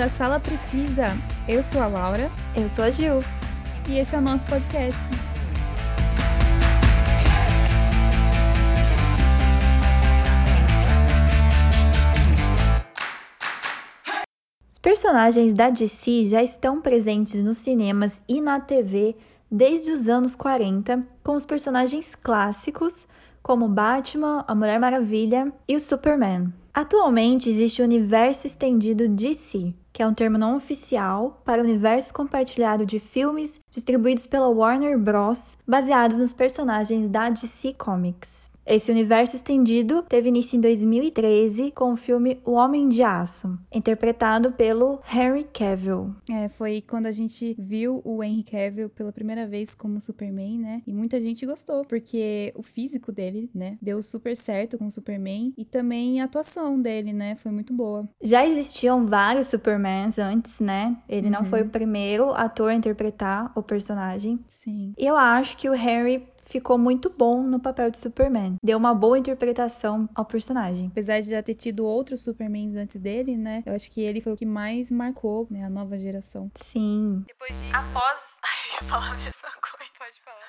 a Sala Precisa. Eu sou a Laura. Eu sou a Gil. E esse é o nosso podcast. Os personagens da DC já estão presentes nos cinemas e na TV desde os anos 40, com os personagens clássicos como Batman, a Mulher Maravilha e o Superman. Atualmente existe o universo estendido DC, que é um termo não oficial para o universo compartilhado de filmes distribuídos pela Warner Bros., baseados nos personagens da DC Comics. Esse universo estendido teve início em 2013 com o filme O Homem de Aço, interpretado pelo Henry Cavill. Foi quando a gente viu o Henry Cavill pela primeira vez como Superman, né? E muita gente gostou, porque o físico dele, né? Deu super certo com o Superman e também a atuação dele, né? Foi muito boa. Já existiam vários Supermans antes, né? Ele não foi o primeiro ator a interpretar o personagem. Sim. E eu acho que o Henry ficou muito bom no papel de Superman. Deu uma boa interpretação ao personagem. Apesar de já ter tido outros Supermans antes dele, né? Eu acho que ele foi o que mais marcou, né? A nova geração. Sim. Depois disso... Ai, eu ia falar a mesma coisa. Pode falar.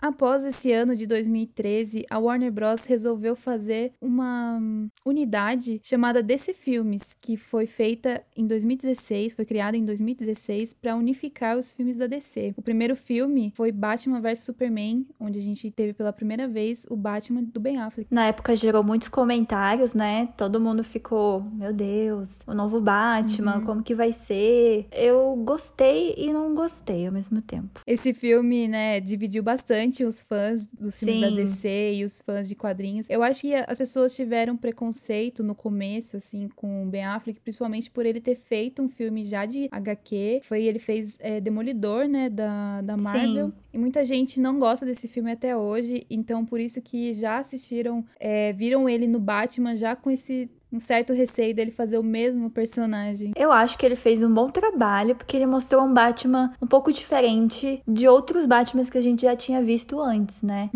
Após esse ano de 2013, a Warner Bros. Resolveu fazer uma unidade chamada DC Filmes, que foi feita em 2016, foi criada em 2016 para unificar os filmes da DC. O primeiro filme foi Batman vs Superman, onde a gente teve pela primeira vez o Batman do Ben Affleck. Na época gerou muitos comentários, né? Todo mundo ficou, meu Deus, o novo Batman, como que vai ser? Eu gostei e não gostei ao mesmo tempo. Esse filme, né, dividiu bastante os fãs dos filmes da DC e os fãs de quadrinhos. Eu acho que as pessoas tiveram preconceito no começo, assim, com o Ben Affleck, principalmente por ele ter feito um filme já de HQ. Ele fez Demolidor, né, da Marvel. Sim. E muita gente não gosta desse filme até hoje, então por isso que já assistiram, viram ele no Batman já com esse... um certo receio dele fazer o mesmo personagem. Eu acho que ele fez um bom trabalho, porque ele mostrou um Batman um pouco diferente de outros Batmans que a gente já tinha visto antes, né?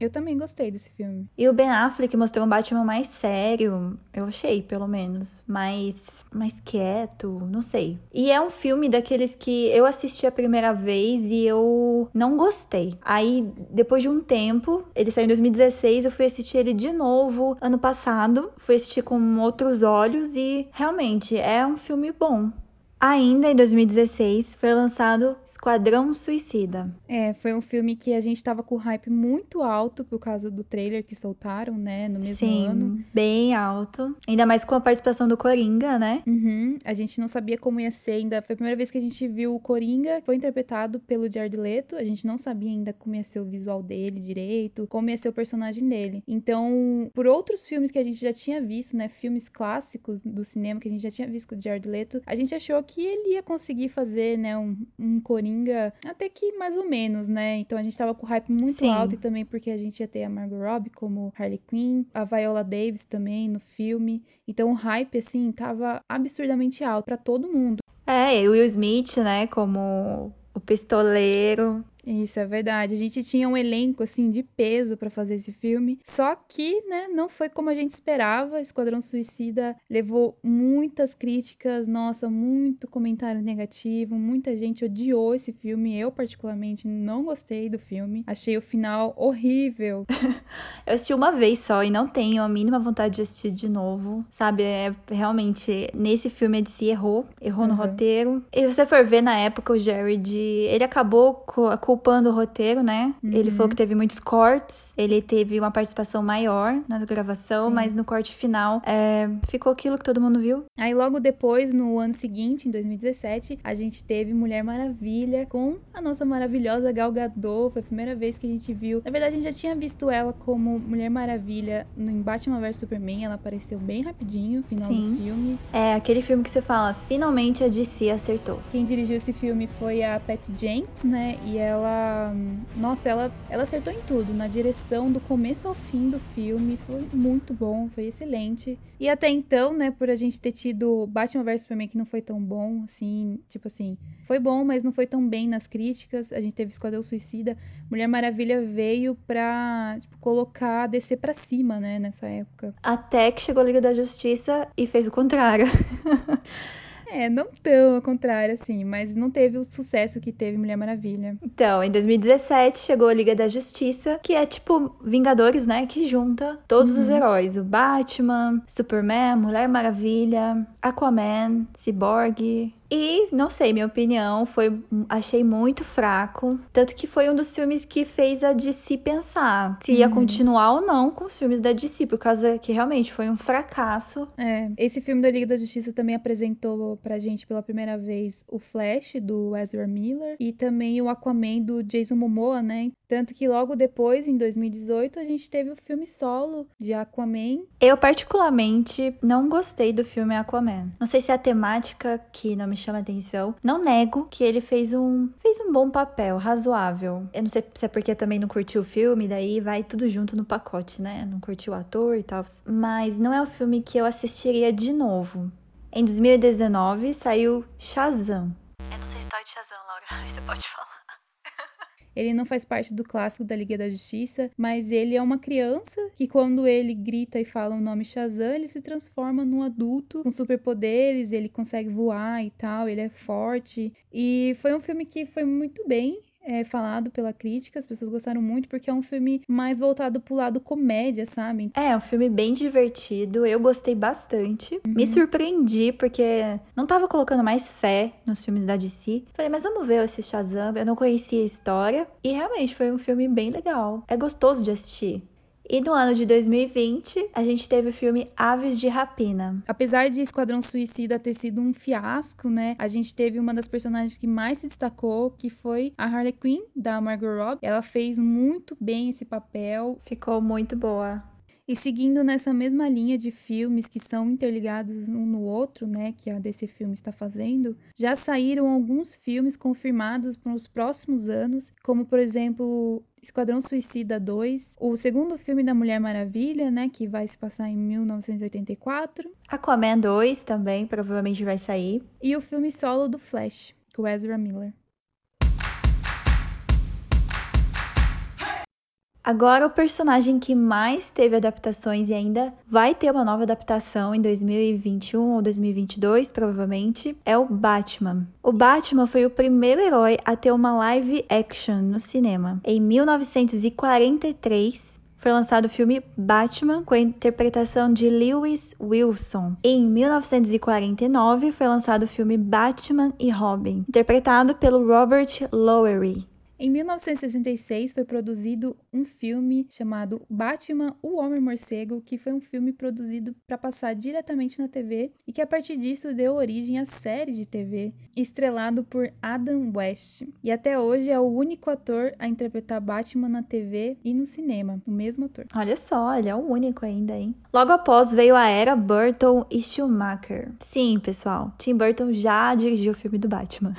Eu também gostei desse filme. E o Ben Affleck mostrou um Batman mais sério, eu achei, pelo menos. Mais quieto, não sei. E é um filme daqueles que eu assisti a primeira vez e eu não gostei. Aí, depois de um tempo, ele saiu em 2016, eu fui assistir ele de novo ano passado. Fui assistir com outros olhos e realmente é um filme bom. Ainda em 2016 foi lançado Esquadrão Suicida. Foi um filme que a gente tava com hype muito alto por causa do trailer que soltaram, né, no mesmo ano. Sim, bem alto. Ainda mais com a participação do Coringa, né? A gente não sabia como ia ser ainda. Foi a primeira vez que a gente viu o Coringa, foi interpretado pelo Jared Leto. A gente não sabia ainda como ia ser o visual dele direito, como ia ser o personagem dele. Então, por outros filmes que a gente já tinha visto, né, filmes clássicos do cinema que a gente já tinha visto com o Jared Leto, a gente achou que ele ia conseguir fazer, né, um Coringa, até que mais ou menos, né? Então a gente tava com hype muito alto, e também porque a gente ia ter a Margot Robbie como Harley Quinn, a Viola Davis também no filme. Então o hype, assim, tava absurdamente alto pra todo mundo. E Will Smith, né, como o pistoleiro. Isso, é verdade. A gente tinha um elenco, assim, de peso pra fazer esse filme. Só que, né, não foi como a gente esperava. Esquadrão Suicida levou muitas críticas, nossa, muito comentário negativo. Muita gente odiou esse filme. Eu, particularmente, não gostei do filme. Achei o final horrível. Eu assisti uma vez só e não tenho a mínima vontade de assistir de novo, sabe? Realmente, nesse filme a DC errou no roteiro. E se você for ver, na época, o Jared, ele acabou culpando o roteiro, né? Ele falou que teve muitos cortes, ele teve uma participação maior na gravação, mas no corte final ficou aquilo que todo mundo viu. Aí logo depois, no ano seguinte, em 2017, a gente teve Mulher Maravilha com a nossa maravilhosa Gal Gadot. Foi a primeira vez que a gente viu. Na verdade, a gente já tinha visto ela como Mulher Maravilha no Batman vs Superman. Ela apareceu bem rapidinho no final do filme. Aquele filme que você fala, finalmente a DC acertou. Quem dirigiu esse filme foi a Patty Jenkins, né? E ela acertou em tudo, na direção do começo ao fim do filme, foi muito bom, foi excelente. E até então, né, por a gente ter tido Batman vs Superman que não foi tão bom, assim, tipo assim, foi bom, mas não foi tão bem nas críticas, a gente teve Esquadrão Suicida, Mulher Maravilha veio pra, tipo, colocar a DC pra cima, né, nessa época. Até que chegou a Liga da Justiça e fez o contrário. É, não tão ao contrário, assim, mas não teve o sucesso que teve Mulher Maravilha. Então, em 2017 chegou a Liga da Justiça, que é tipo Vingadores, né? Que junta todos os heróis. O Batman, Superman, Mulher Maravilha, Aquaman, Cyborg. E, não sei, minha opinião, achei muito fraco. Tanto que foi um dos filmes que fez a DC pensar se ia continuar ou não com os filmes da DC, por causa que realmente foi um fracasso. É, esse filme da Liga da Justiça também apresentou pra gente pela primeira vez o Flash, do Ezra Miller, e também o Aquaman, do Jason Momoa, né? Tanto que logo depois, em 2018, a gente teve o filme solo de Aquaman. Eu, particularmente, não gostei do filme Aquaman. Não sei se é a temática que não me chama atenção. Não nego que ele fez um bom papel, razoável. Eu não sei se é porque também não curtiu o filme, daí vai tudo junto no pacote, né? Não curtiu o ator e tal. Mas não é um filme que eu assistiria de novo. Em 2019 saiu Shazam. Eu não sei a história de Shazam, Laura. Você pode falar. Ele não faz parte do clássico da Liga da Justiça, mas ele é uma criança que quando ele grita e fala o nome Shazam, ele se transforma num adulto com superpoderes, ele consegue voar e tal, ele é forte. E foi um filme que foi muito bem falado pela crítica, as pessoas gostaram muito, porque é um filme mais voltado pro lado comédia, sabe? É um filme bem divertido, eu gostei bastante. Me surpreendi, porque não tava colocando mais fé nos filmes da DC. Falei, mas vamos ver esse Shazam, eu não conhecia a história. E realmente foi um filme bem legal, é gostoso de assistir. E no ano de 2020, a gente teve o filme Aves de Rapina. Apesar de Esquadrão Suicida ter sido um fiasco, né? A gente teve uma das personagens que mais se destacou, que foi a Harley Quinn, da Margot Robbie. Ela fez muito bem esse papel. Ficou muito boa. E seguindo nessa mesma linha de filmes que são interligados um no outro, né, que a DC Filmes está fazendo, já saíram alguns filmes confirmados para os próximos anos, como, por exemplo, Esquadrão Suicida 2, o segundo filme da Mulher Maravilha, né, que vai se passar em 1984. Aquaman 2 também, provavelmente vai sair. E o filme solo do Flash, com Ezra Miller. Agora, o personagem que mais teve adaptações e ainda vai ter uma nova adaptação em 2021 ou 2022, provavelmente, é o Batman. O Batman foi o primeiro herói a ter uma live action no cinema. Em 1943, foi lançado o filme Batman, com a interpretação de Lewis Wilson. Em 1949, foi lançado o filme Batman e Robin, interpretado pelo Robert Lowery. Em 1966 foi produzido um filme chamado Batman, o Homem-Morcego, que foi um filme produzido para passar diretamente na TV e que a partir disso deu origem à série de TV, estrelado por Adam West. E até hoje é o único ator a interpretar Batman na TV e no cinema, o mesmo ator. Olha só, ele é o único ainda, hein? Logo após veio a era Burton e Schumacher. Sim, pessoal, Tim Burton já dirigiu o filme do Batman.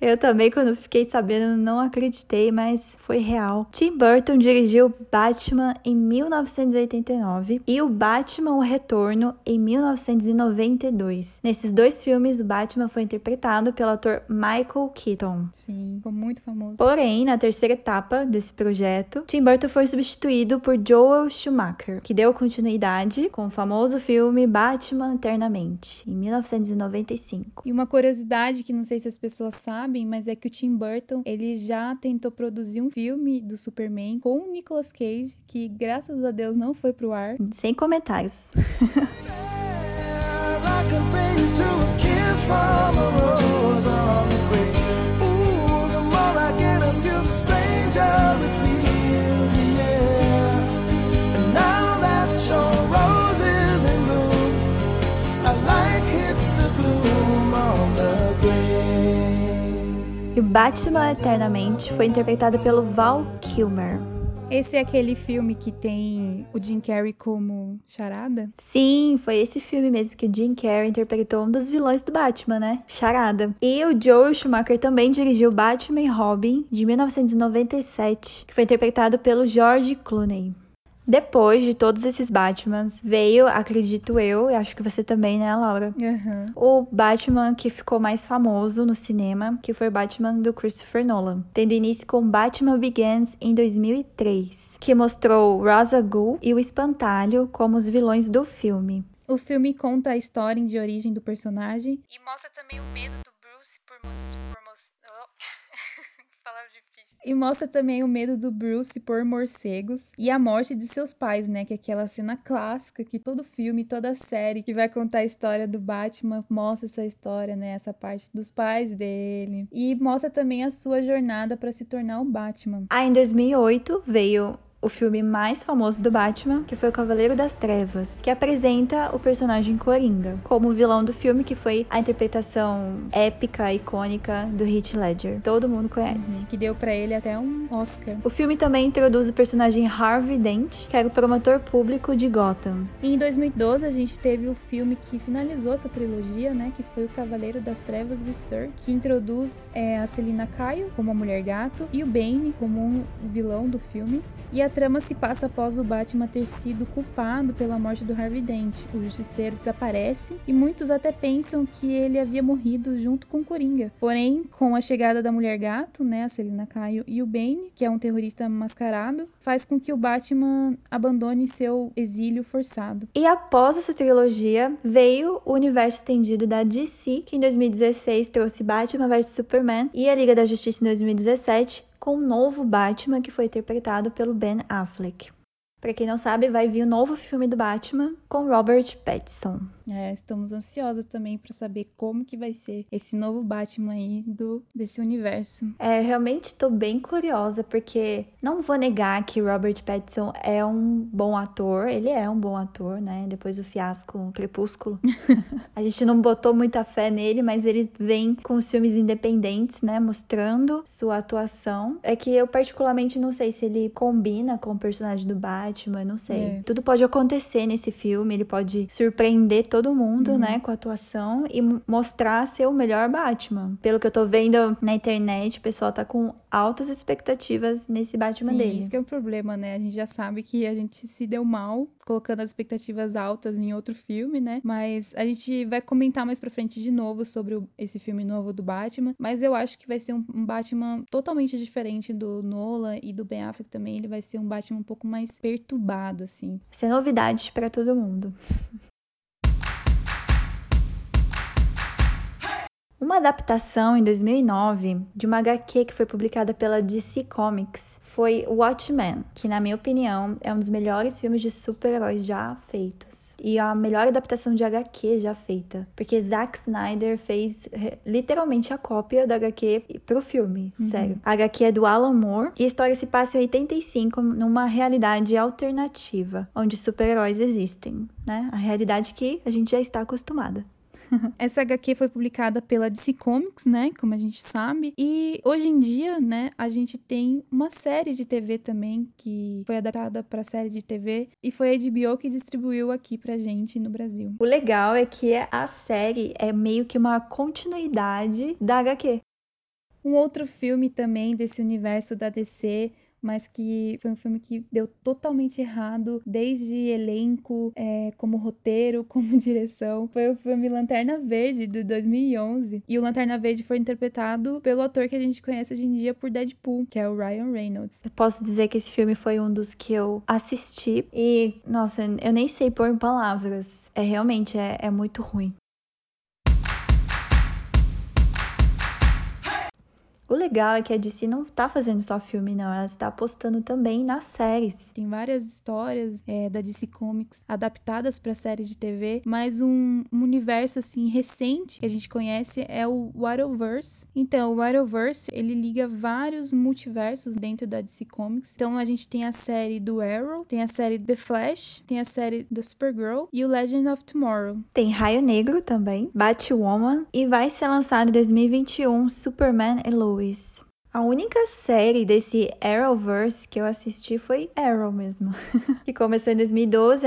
Eu também, quando fiquei sabendo, não acreditei, mas foi real. Tim Burton dirigiu Batman em 1989 e o Batman: O Retorno em 1992. Nesses dois filmes, o Batman foi interpretado pelo ator Michael Keaton. Sim, ficou muito famoso. Porém, na terceira etapa desse projeto, Tim Burton foi substituído por Joel Schumacher, que deu continuidade com o famoso filme Batman Eternamente, em 1995. E uma curiosidade que não sei se as pessoas sabem, mas é que o Tim Burton, ele já tentou produzir um filme do Superman com o Nicolas Cage, que graças a Deus não foi pro ar. Sem comentários. Batman Eternamente foi interpretado pelo Val Kilmer. Esse é aquele filme que tem o Jim Carrey como Charada? Sim, foi esse filme mesmo que o Jim Carrey interpretou um dos vilões do Batman, né? Charada. E o Joel Schumacher também dirigiu Batman e Robin, de 1997, que foi interpretado pelo George Clooney. Depois de todos esses Batmans, veio, acredito eu, e acho que você também, né, Laura? O Batman que ficou mais famoso no cinema, que foi o Batman do Christopher Nolan, tendo início com Batman Begins em 2003, que mostrou Ra's al Ghul e o Espantalho como os vilões do filme. O filme conta a história de origem do personagem e mostra também o medo do Bruce por morcegos e a morte de seus pais, né? Que é aquela cena clássica que todo filme, toda série que vai contar a história do Batman mostra essa história, né? Essa parte dos pais dele. E mostra também a sua jornada para se tornar o Batman. Ah, em 2008 veio o filme mais famoso do Batman, que foi O Cavaleiro das Trevas, que apresenta o personagem Coringa como vilão do filme, que foi a interpretação épica, icônica do Heath Ledger. Todo mundo conhece. Que deu pra ele até um Oscar. O filme também introduz o personagem Harvey Dent, que era o promotor público de Gotham. E em 2012, a gente teve o filme que finalizou essa trilogia, né, que foi O Cavaleiro das Trevas Resurged, que introduz a Selina Kyle como a Mulher-Gato e o Bane como um vilão do filme. E a trama se passa após o Batman ter sido culpado pela morte do Harvey Dent. O Justiceiro desaparece e muitos até pensam que ele havia morrido junto com o Coringa. Porém, com a chegada da Mulher-Gato, né, a Selina Kyle e o Bane, que é um terrorista mascarado, faz com que o Batman abandone seu exílio forçado. E após essa trilogia, veio o universo estendido da DC, que em 2016 trouxe Batman vs Superman e a Liga da Justiça em 2017, com um novo Batman que foi interpretado pelo Ben Affleck. Pra quem não sabe, vai vir um novo filme do Batman com Robert Pattinson. Estamos ansiosas também pra saber como que vai ser esse novo Batman aí desse universo. Realmente tô bem curiosa, porque não vou negar que Robert Pattinson é um bom ator. Ele é um bom ator, né? Depois do fiasco Crepúsculo. A gente não botou muita fé nele, mas ele vem com os filmes independentes, né? Mostrando sua atuação. É que eu particularmente não sei se ele combina com o personagem do Batman, não sei. Tudo pode acontecer nesse filme, ele pode surpreender todo mundo, né, com a atuação e mostrar ser o melhor Batman. Pelo que eu tô vendo na internet, o pessoal tá com altas expectativas nesse Batman dele. Isso que é o problema, né? A gente já sabe que a gente se deu mal colocando as expectativas altas em outro filme, né? Mas a gente vai comentar mais pra frente de novo sobre esse filme novo do Batman, mas eu acho que vai ser um Batman totalmente diferente do Nolan e do Ben Affleck também. Ele vai ser um Batman um pouco mais perturbado, assim. Isso é novidade pra todo mundo. Uma adaptação em 2009 de uma HQ que foi publicada pela DC Comics foi Watchmen, que na minha opinião é um dos melhores filmes de super-heróis já feitos. E a melhor adaptação de HQ já feita. Porque Zack Snyder fez literalmente a cópia da HQ pro filme, sério. A HQ é do Alan Moore e a história se passa em 85 numa realidade alternativa, onde super-heróis existem, né? A realidade que a gente já está acostumada. Essa HQ foi publicada pela DC Comics, né, como a gente sabe, e hoje em dia, né, a gente tem uma série de TV também que foi adaptada para série de TV e foi a HBO que distribuiu aqui pra gente no Brasil. O legal é que a série é meio que uma continuidade da HQ. Um outro filme também desse universo da DC, mas que foi um filme que deu totalmente errado, desde elenco, como roteiro, como direção. Foi o filme Lanterna Verde, de 2011. E o Lanterna Verde foi interpretado pelo ator que a gente conhece hoje em dia por Deadpool, que é o Ryan Reynolds. Eu posso dizer que esse filme foi um dos que eu assisti e, nossa, eu nem sei pôr em palavras. Realmente, é muito ruim. O legal é que a DC não tá fazendo só filme, não. Ela está apostando também nas séries. Tem várias histórias da DC Comics adaptadas para séries de TV, mas um universo, assim, recente que a gente conhece é o Arrowverse. Então, o Arrowverse, ele liga vários multiversos dentro da DC Comics. Então, a gente tem a série do Arrow, tem a série The Flash, tem a série da Supergirl e o Legend of Tomorrow. Tem Raio Negro também, Batwoman, e vai ser lançado em 2021 Superman e Lois. A única série desse Arrowverse que eu assisti foi Arrow mesmo, que começou em 2012,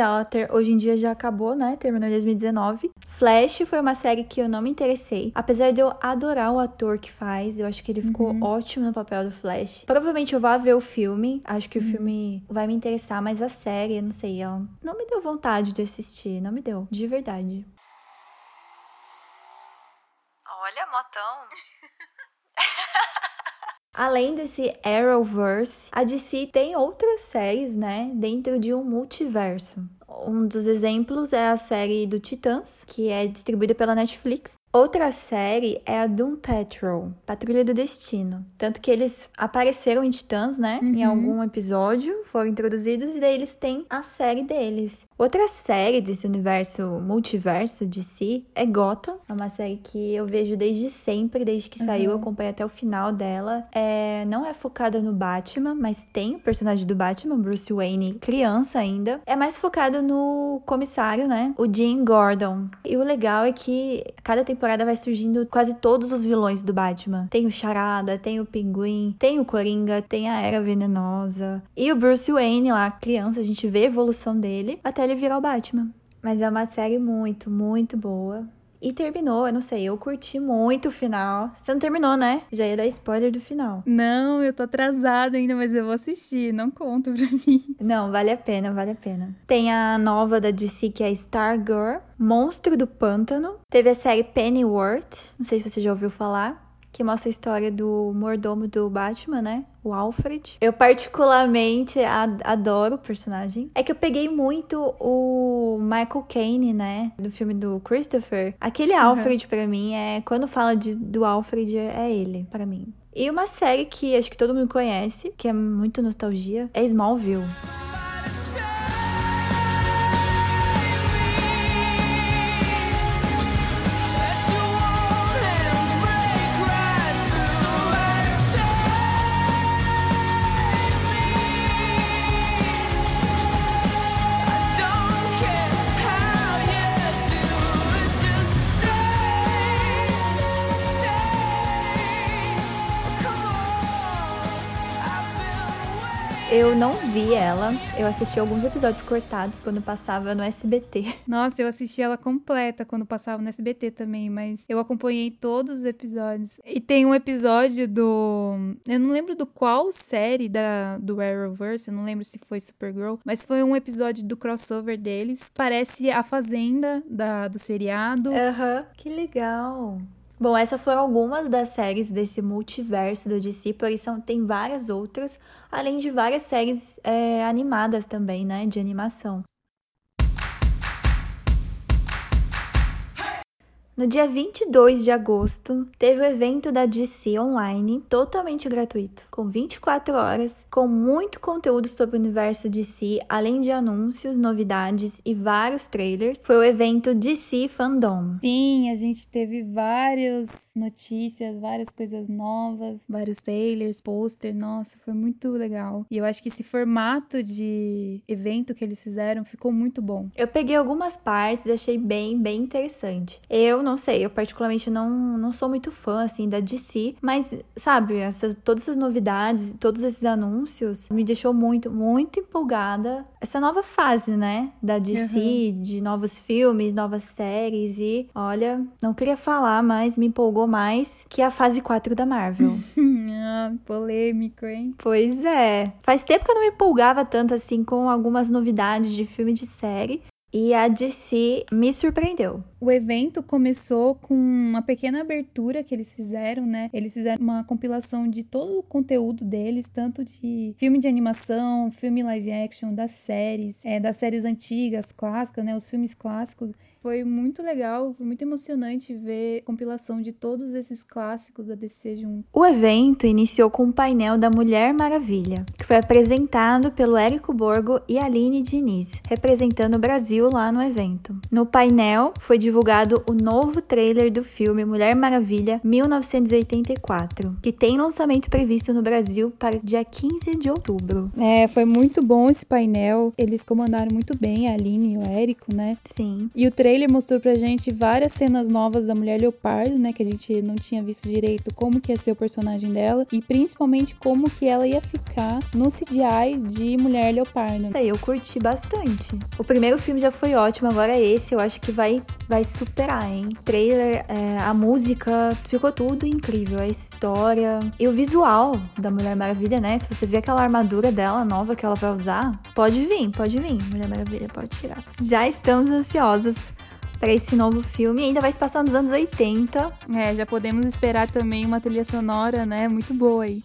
hoje em dia já acabou, né? Terminou em 2019. Flash foi uma série que eu não me interessei, apesar de eu adorar o ator que faz, eu acho que ele ficou ótimo no papel do Flash. Provavelmente eu vou ver o filme, acho que o filme vai me interessar, mas a série, eu não sei, não me deu vontade de assistir, não me deu, de verdade. Olha, motão... Além desse Arrowverse, a DC tem outras séries, né, dentro de um multiverso. Um dos exemplos é a série do Titãs, que é distribuída pela Netflix. Outra série é a Doom Patrol, Patrulha do Destino. Tanto que eles apareceram em Titãs, né? Uhum. Em algum episódio, foram introduzidos e daí eles têm a série deles. Outra série desse universo, multiverso de si, é Gotham. É uma série que eu vejo desde sempre, desde que saiu, eu acompanho até o final dela. Não é focada no Batman, mas tem o personagem do Batman, Bruce Wayne, criança ainda. É mais focado no comissário, né? O Jim Gordon. E o legal é que cada temporada vai surgindo quase todos os vilões do Batman. Tem o Charada, tem o Pinguim, tem o Coringa, tem a Era Venenosa. E o Bruce Wayne lá, criança, a gente vê a evolução dele até ele virar o Batman. Mas é uma série muito, muito boa. E terminou, eu não sei, eu curti muito o final. Você não terminou, né? Já ia dar spoiler do final. Não, eu tô atrasada ainda, mas eu vou assistir. Não conta pra mim. Não, vale a pena, vale a pena. Tem a nova da DC, que é Stargirl, Monstro do Pântano. Teve a série Pennyworth, não sei se você já ouviu falar, que mostra a história do mordomo do Batman, né? O Alfred. Eu particularmente adoro o personagem. É que eu peguei muito o Michael Caine, né? Do filme do Christopher. Aquele Alfred, pra mim, quando fala do Alfred, é ele, pra mim. E uma série que acho que todo mundo conhece, que é muito nostalgia, é Smallville. Eu não vi ela, eu assisti alguns episódios cortados quando passava no SBT. Nossa, eu assisti ela completa quando passava no SBT também, mas eu acompanhei todos os episódios. E tem um episódio eu não lembro do qual série do Arrowverse, eu não lembro se foi Supergirl, mas foi um episódio do crossover deles. Parece a Fazenda do seriado. Que legal! Bom, essas foram algumas das séries desse multiverso da DC, por isso tem várias outras, além de várias séries animadas também, né, de animação. No dia 22 de agosto, teve o evento da DC Online, totalmente gratuito, com 24 horas, com muito conteúdo sobre o universo DC, além de anúncios, novidades e vários trailers. Foi o evento DC Fandom. Sim, a gente teve várias notícias, várias coisas novas, vários trailers, pôster, nossa, foi muito legal. E eu acho que esse formato de evento que eles fizeram ficou muito bom. Eu peguei algumas partes, achei bem, bem interessante. Eu não sei, eu particularmente não sou muito fã, assim, da DC, mas, sabe, todas essas novidades, todos esses anúncios, me deixou muito, muito empolgada. Essa nova fase, né, da DC, de novos filmes, novas séries e, olha, não queria falar, mas me empolgou mais que a fase 4 da Marvel. Polêmico, hein? Pois é. Faz tempo que eu não me empolgava tanto, assim, com algumas novidades de filme e de série. E a DC me surpreendeu. O evento começou com uma pequena abertura que eles fizeram, né? Eles fizeram uma compilação de todo o conteúdo deles, tanto de filme de animação, filme live action, das séries antigas, clássicas, né? Os filmes clássicos. Foi muito legal, foi muito emocionante ver a compilação de todos esses clássicos da DC junto. O evento iniciou com um painel da Mulher Maravilha, que foi apresentado pelo Érico Borgo e Aline Diniz, representando o Brasil lá no evento. No painel foi divulgado o novo trailer do filme Mulher Maravilha 1984, que tem lançamento previsto no Brasil para dia 15 de outubro. Foi muito bom esse painel, eles comandaram muito bem a Aline e o Érico, né? Sim. E o trailer mostrou pra gente várias cenas novas da Mulher Leopardo, né, que a gente não tinha visto direito como que ia ser o personagem dela e principalmente como que ela ia ficar no CGI de Mulher Leopardo. Eu curti bastante. O primeiro filme já foi ótimo, agora esse eu acho que vai superar, hein? O trailer, a música, ficou tudo incrível, a história e o visual da Mulher Maravilha, né? Se você vê aquela armadura dela nova que ela vai usar, pode vir, Mulher Maravilha, pode tirar. Já estamos ansiosas para esse novo filme, ainda vai se passar nos anos 80. Já podemos esperar também uma trilha sonora, né? Muito boa aí.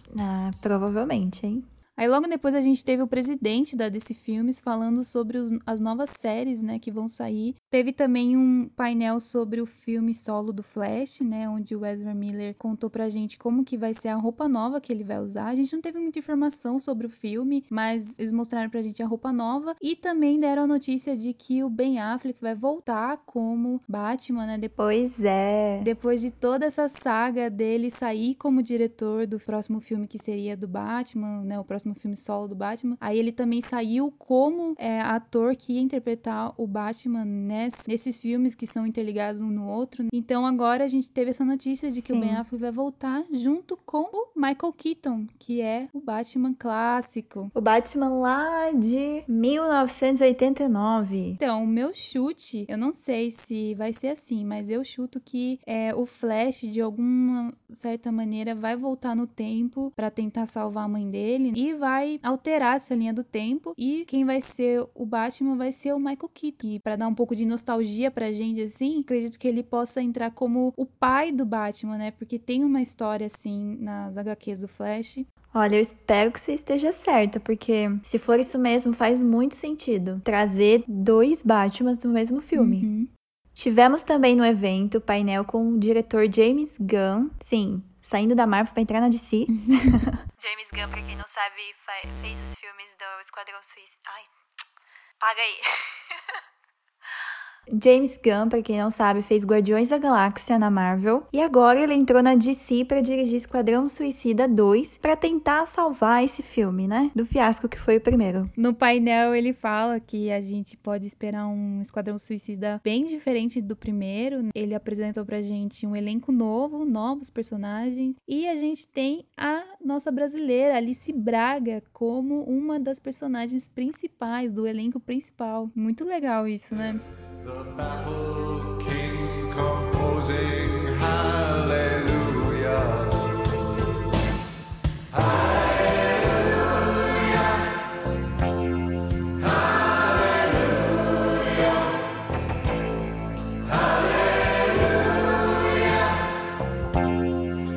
Provavelmente, hein? Aí logo depois a gente teve o presidente da DC Filmes falando sobre as novas séries, né, que vão sair. Teve também um painel sobre o filme solo do Flash, né, onde o Ezra Miller contou pra gente como que vai ser a roupa nova que ele vai usar. A gente não teve muita informação sobre o filme, mas eles mostraram pra gente a roupa nova e também deram a notícia de que o Ben Affleck vai voltar como Batman, né? Pois é. Depois de toda essa saga dele sair como diretor do próximo filme que seria do Batman, né? O próximo filme solo do Batman. Aí ele também saiu como ator que ia interpretar o Batman nesses filmes que são interligados um no outro. Então agora a gente teve essa notícia de que o Ben Affleck vai voltar junto com o Michael Keaton, que é o Batman clássico. O Batman lá de 1989. Então, o meu chute, eu não sei se vai ser assim, mas eu chuto que o Flash, de alguma certa maneira, vai voltar no tempo pra tentar salvar a mãe dele e vai alterar essa linha do tempo. E quem vai ser o Batman vai ser o Michael Keaton. E pra dar um pouco de nostalgia pra gente, assim, acredito que ele possa entrar como o pai do Batman, né? Porque tem uma história, assim, nas HQs do Flash. Olha, eu espero que você esteja certa, porque se for isso mesmo, faz muito sentido trazer dois Batmans no mesmo filme. Uhum. Tivemos também no evento painel com o diretor James Gunn, sim, saindo da Marvel pra entrar na DC. James Gunn, pra quem não sabe, fez os filmes do Esquadrão Suicida. Ai, paga aí. James Gunn, pra quem não sabe, fez Guardiões da Galáxia na Marvel. E agora ele entrou na DC pra dirigir Esquadrão Suicida 2, pra tentar salvar esse filme, né? Do fiasco que foi o primeiro. No painel ele fala que a gente pode esperar um Esquadrão Suicida bem diferente do primeiro. Ele apresentou pra gente um elenco novo, novos personagens. E a gente tem a nossa brasileira, Alice Braga, como uma das personagens principais, do elenco principal. Muito legal isso, né? The baffled king composing hallelujah. Hallelujah. Hallelujah. Hallelujah. Hallelujah.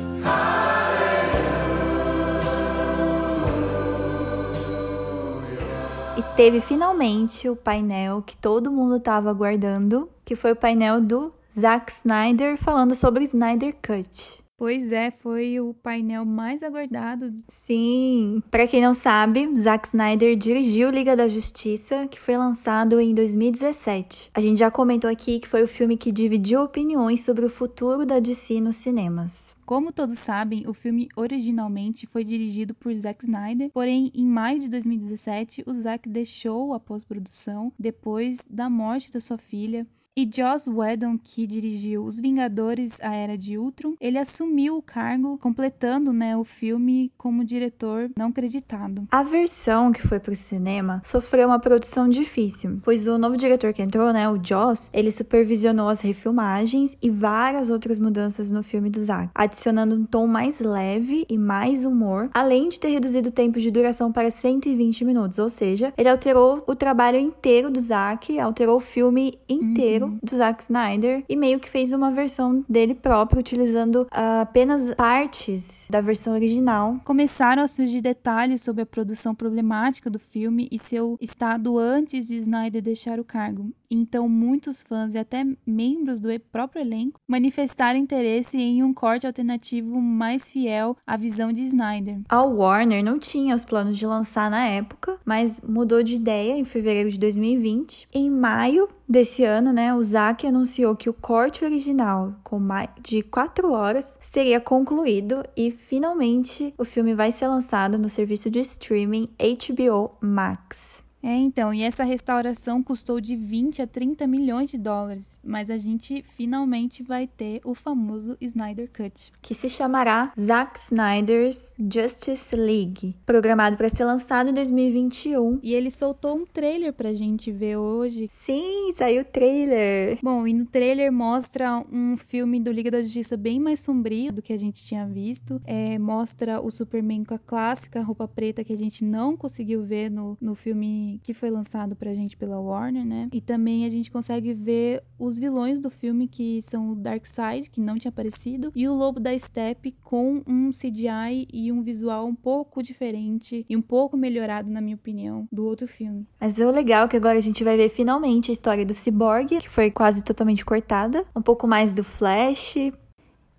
E teve finalmente o painel que todo mundo estava aguardando, que foi o painel do Zack Snyder falando sobre Snyder Cut. Pois é, foi o painel mais aguardado. Sim, pra quem não sabe, Zack Snyder dirigiu Liga da Justiça, que foi lançado em 2017. A gente já comentou aqui que foi o filme que dividiu opiniões sobre o futuro da DC nos cinemas. Como todos sabem, o filme originalmente foi dirigido por Zack Snyder, porém, em maio de 2017, o Zack deixou a pós-produção depois da morte da sua filha. E Joss Whedon, que dirigiu Os Vingadores, A Era de Ultron, ele assumiu o cargo, completando, né, o filme como diretor não creditado. A versão que foi pro cinema sofreu uma produção difícil, pois o novo diretor que entrou, né, o Joss, ele supervisionou as refilmagens e várias outras mudanças no filme do Zack, adicionando um tom mais leve e mais humor, além de ter reduzido o tempo de duração para 120 minutos, ou seja, ele alterou o trabalho inteiro do Zack, alterou o filme inteiro do Zack Snyder e meio que fez uma versão dele próprio, utilizando apenas partes da versão original. Começaram a surgir detalhes sobre a produção problemática do filme e seu estado antes de Snyder deixar o cargo. Então, muitos fãs e até membros do próprio elenco manifestaram interesse em um corte alternativo mais fiel à visão de Snyder. A Warner não tinha os planos de lançar na época, mas mudou de ideia em fevereiro de 2020. Em maio desse ano, né, o Zack anunciou que o corte original, com mais de 4 horas, seria concluído e, finalmente, o filme vai ser lançado no serviço de streaming HBO Max. Então, e essa restauração custou de 20 a 30 milhões de dólares, mas a gente finalmente vai ter o famoso Snyder Cut, que se chamará Zack Snyder's Justice League, programado para ser lançado em 2021. E ele soltou um trailer pra gente ver hoje. Sim, saiu o trailer! Bom, e no trailer mostra um filme do Liga da Justiça bem mais sombrio do que a gente tinha visto, mostra o Superman com a clássica roupa preta que a gente não conseguiu ver no filme filme que foi lançado pra gente pela Warner, né? E também a gente consegue ver os vilões do filme, que são o Darkseid, que não tinha aparecido, e o Lobo da Steppe, com um CGI e um visual um pouco diferente e um pouco melhorado, na minha opinião, do outro filme. Mas é o legal que agora a gente vai ver finalmente a história do Ciborgue, que foi quase totalmente cortada, um pouco mais do Flash.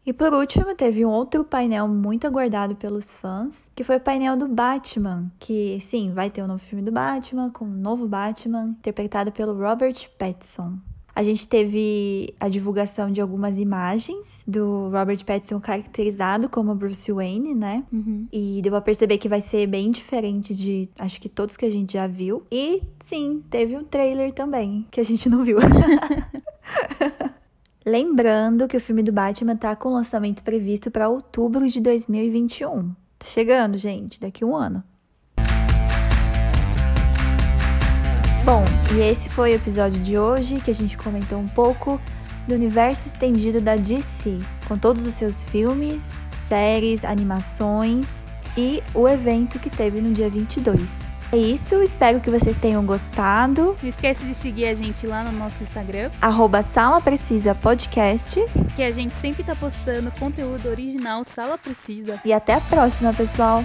E por último, teve um outro painel muito aguardado pelos fãs, que foi o painel do Batman, que sim, vai ter um novo filme do Batman, com um novo Batman, interpretado pelo Robert Pattinson. A gente teve a divulgação de algumas imagens do Robert Pattinson caracterizado como Bruce Wayne, né? Uhum. E deu pra perceber que vai ser bem diferente de, acho que todos que a gente já viu. E sim, teve um trailer também, que a gente não viu. Lembrando que o filme do Batman tá com lançamento previsto para outubro de 2021. Tá chegando, gente, daqui a um ano. Bom, e esse foi o episódio de hoje, que a gente comentou um pouco do universo estendido da DC, com todos os seus filmes, séries, animações e o evento que teve no dia 22. É isso, espero que vocês tenham gostado. Não esquece de seguir a gente lá no nosso Instagram, @SalaPrecisaPodcast, que a gente sempre tá postando conteúdo original Sala Precisa. E até a próxima, pessoal!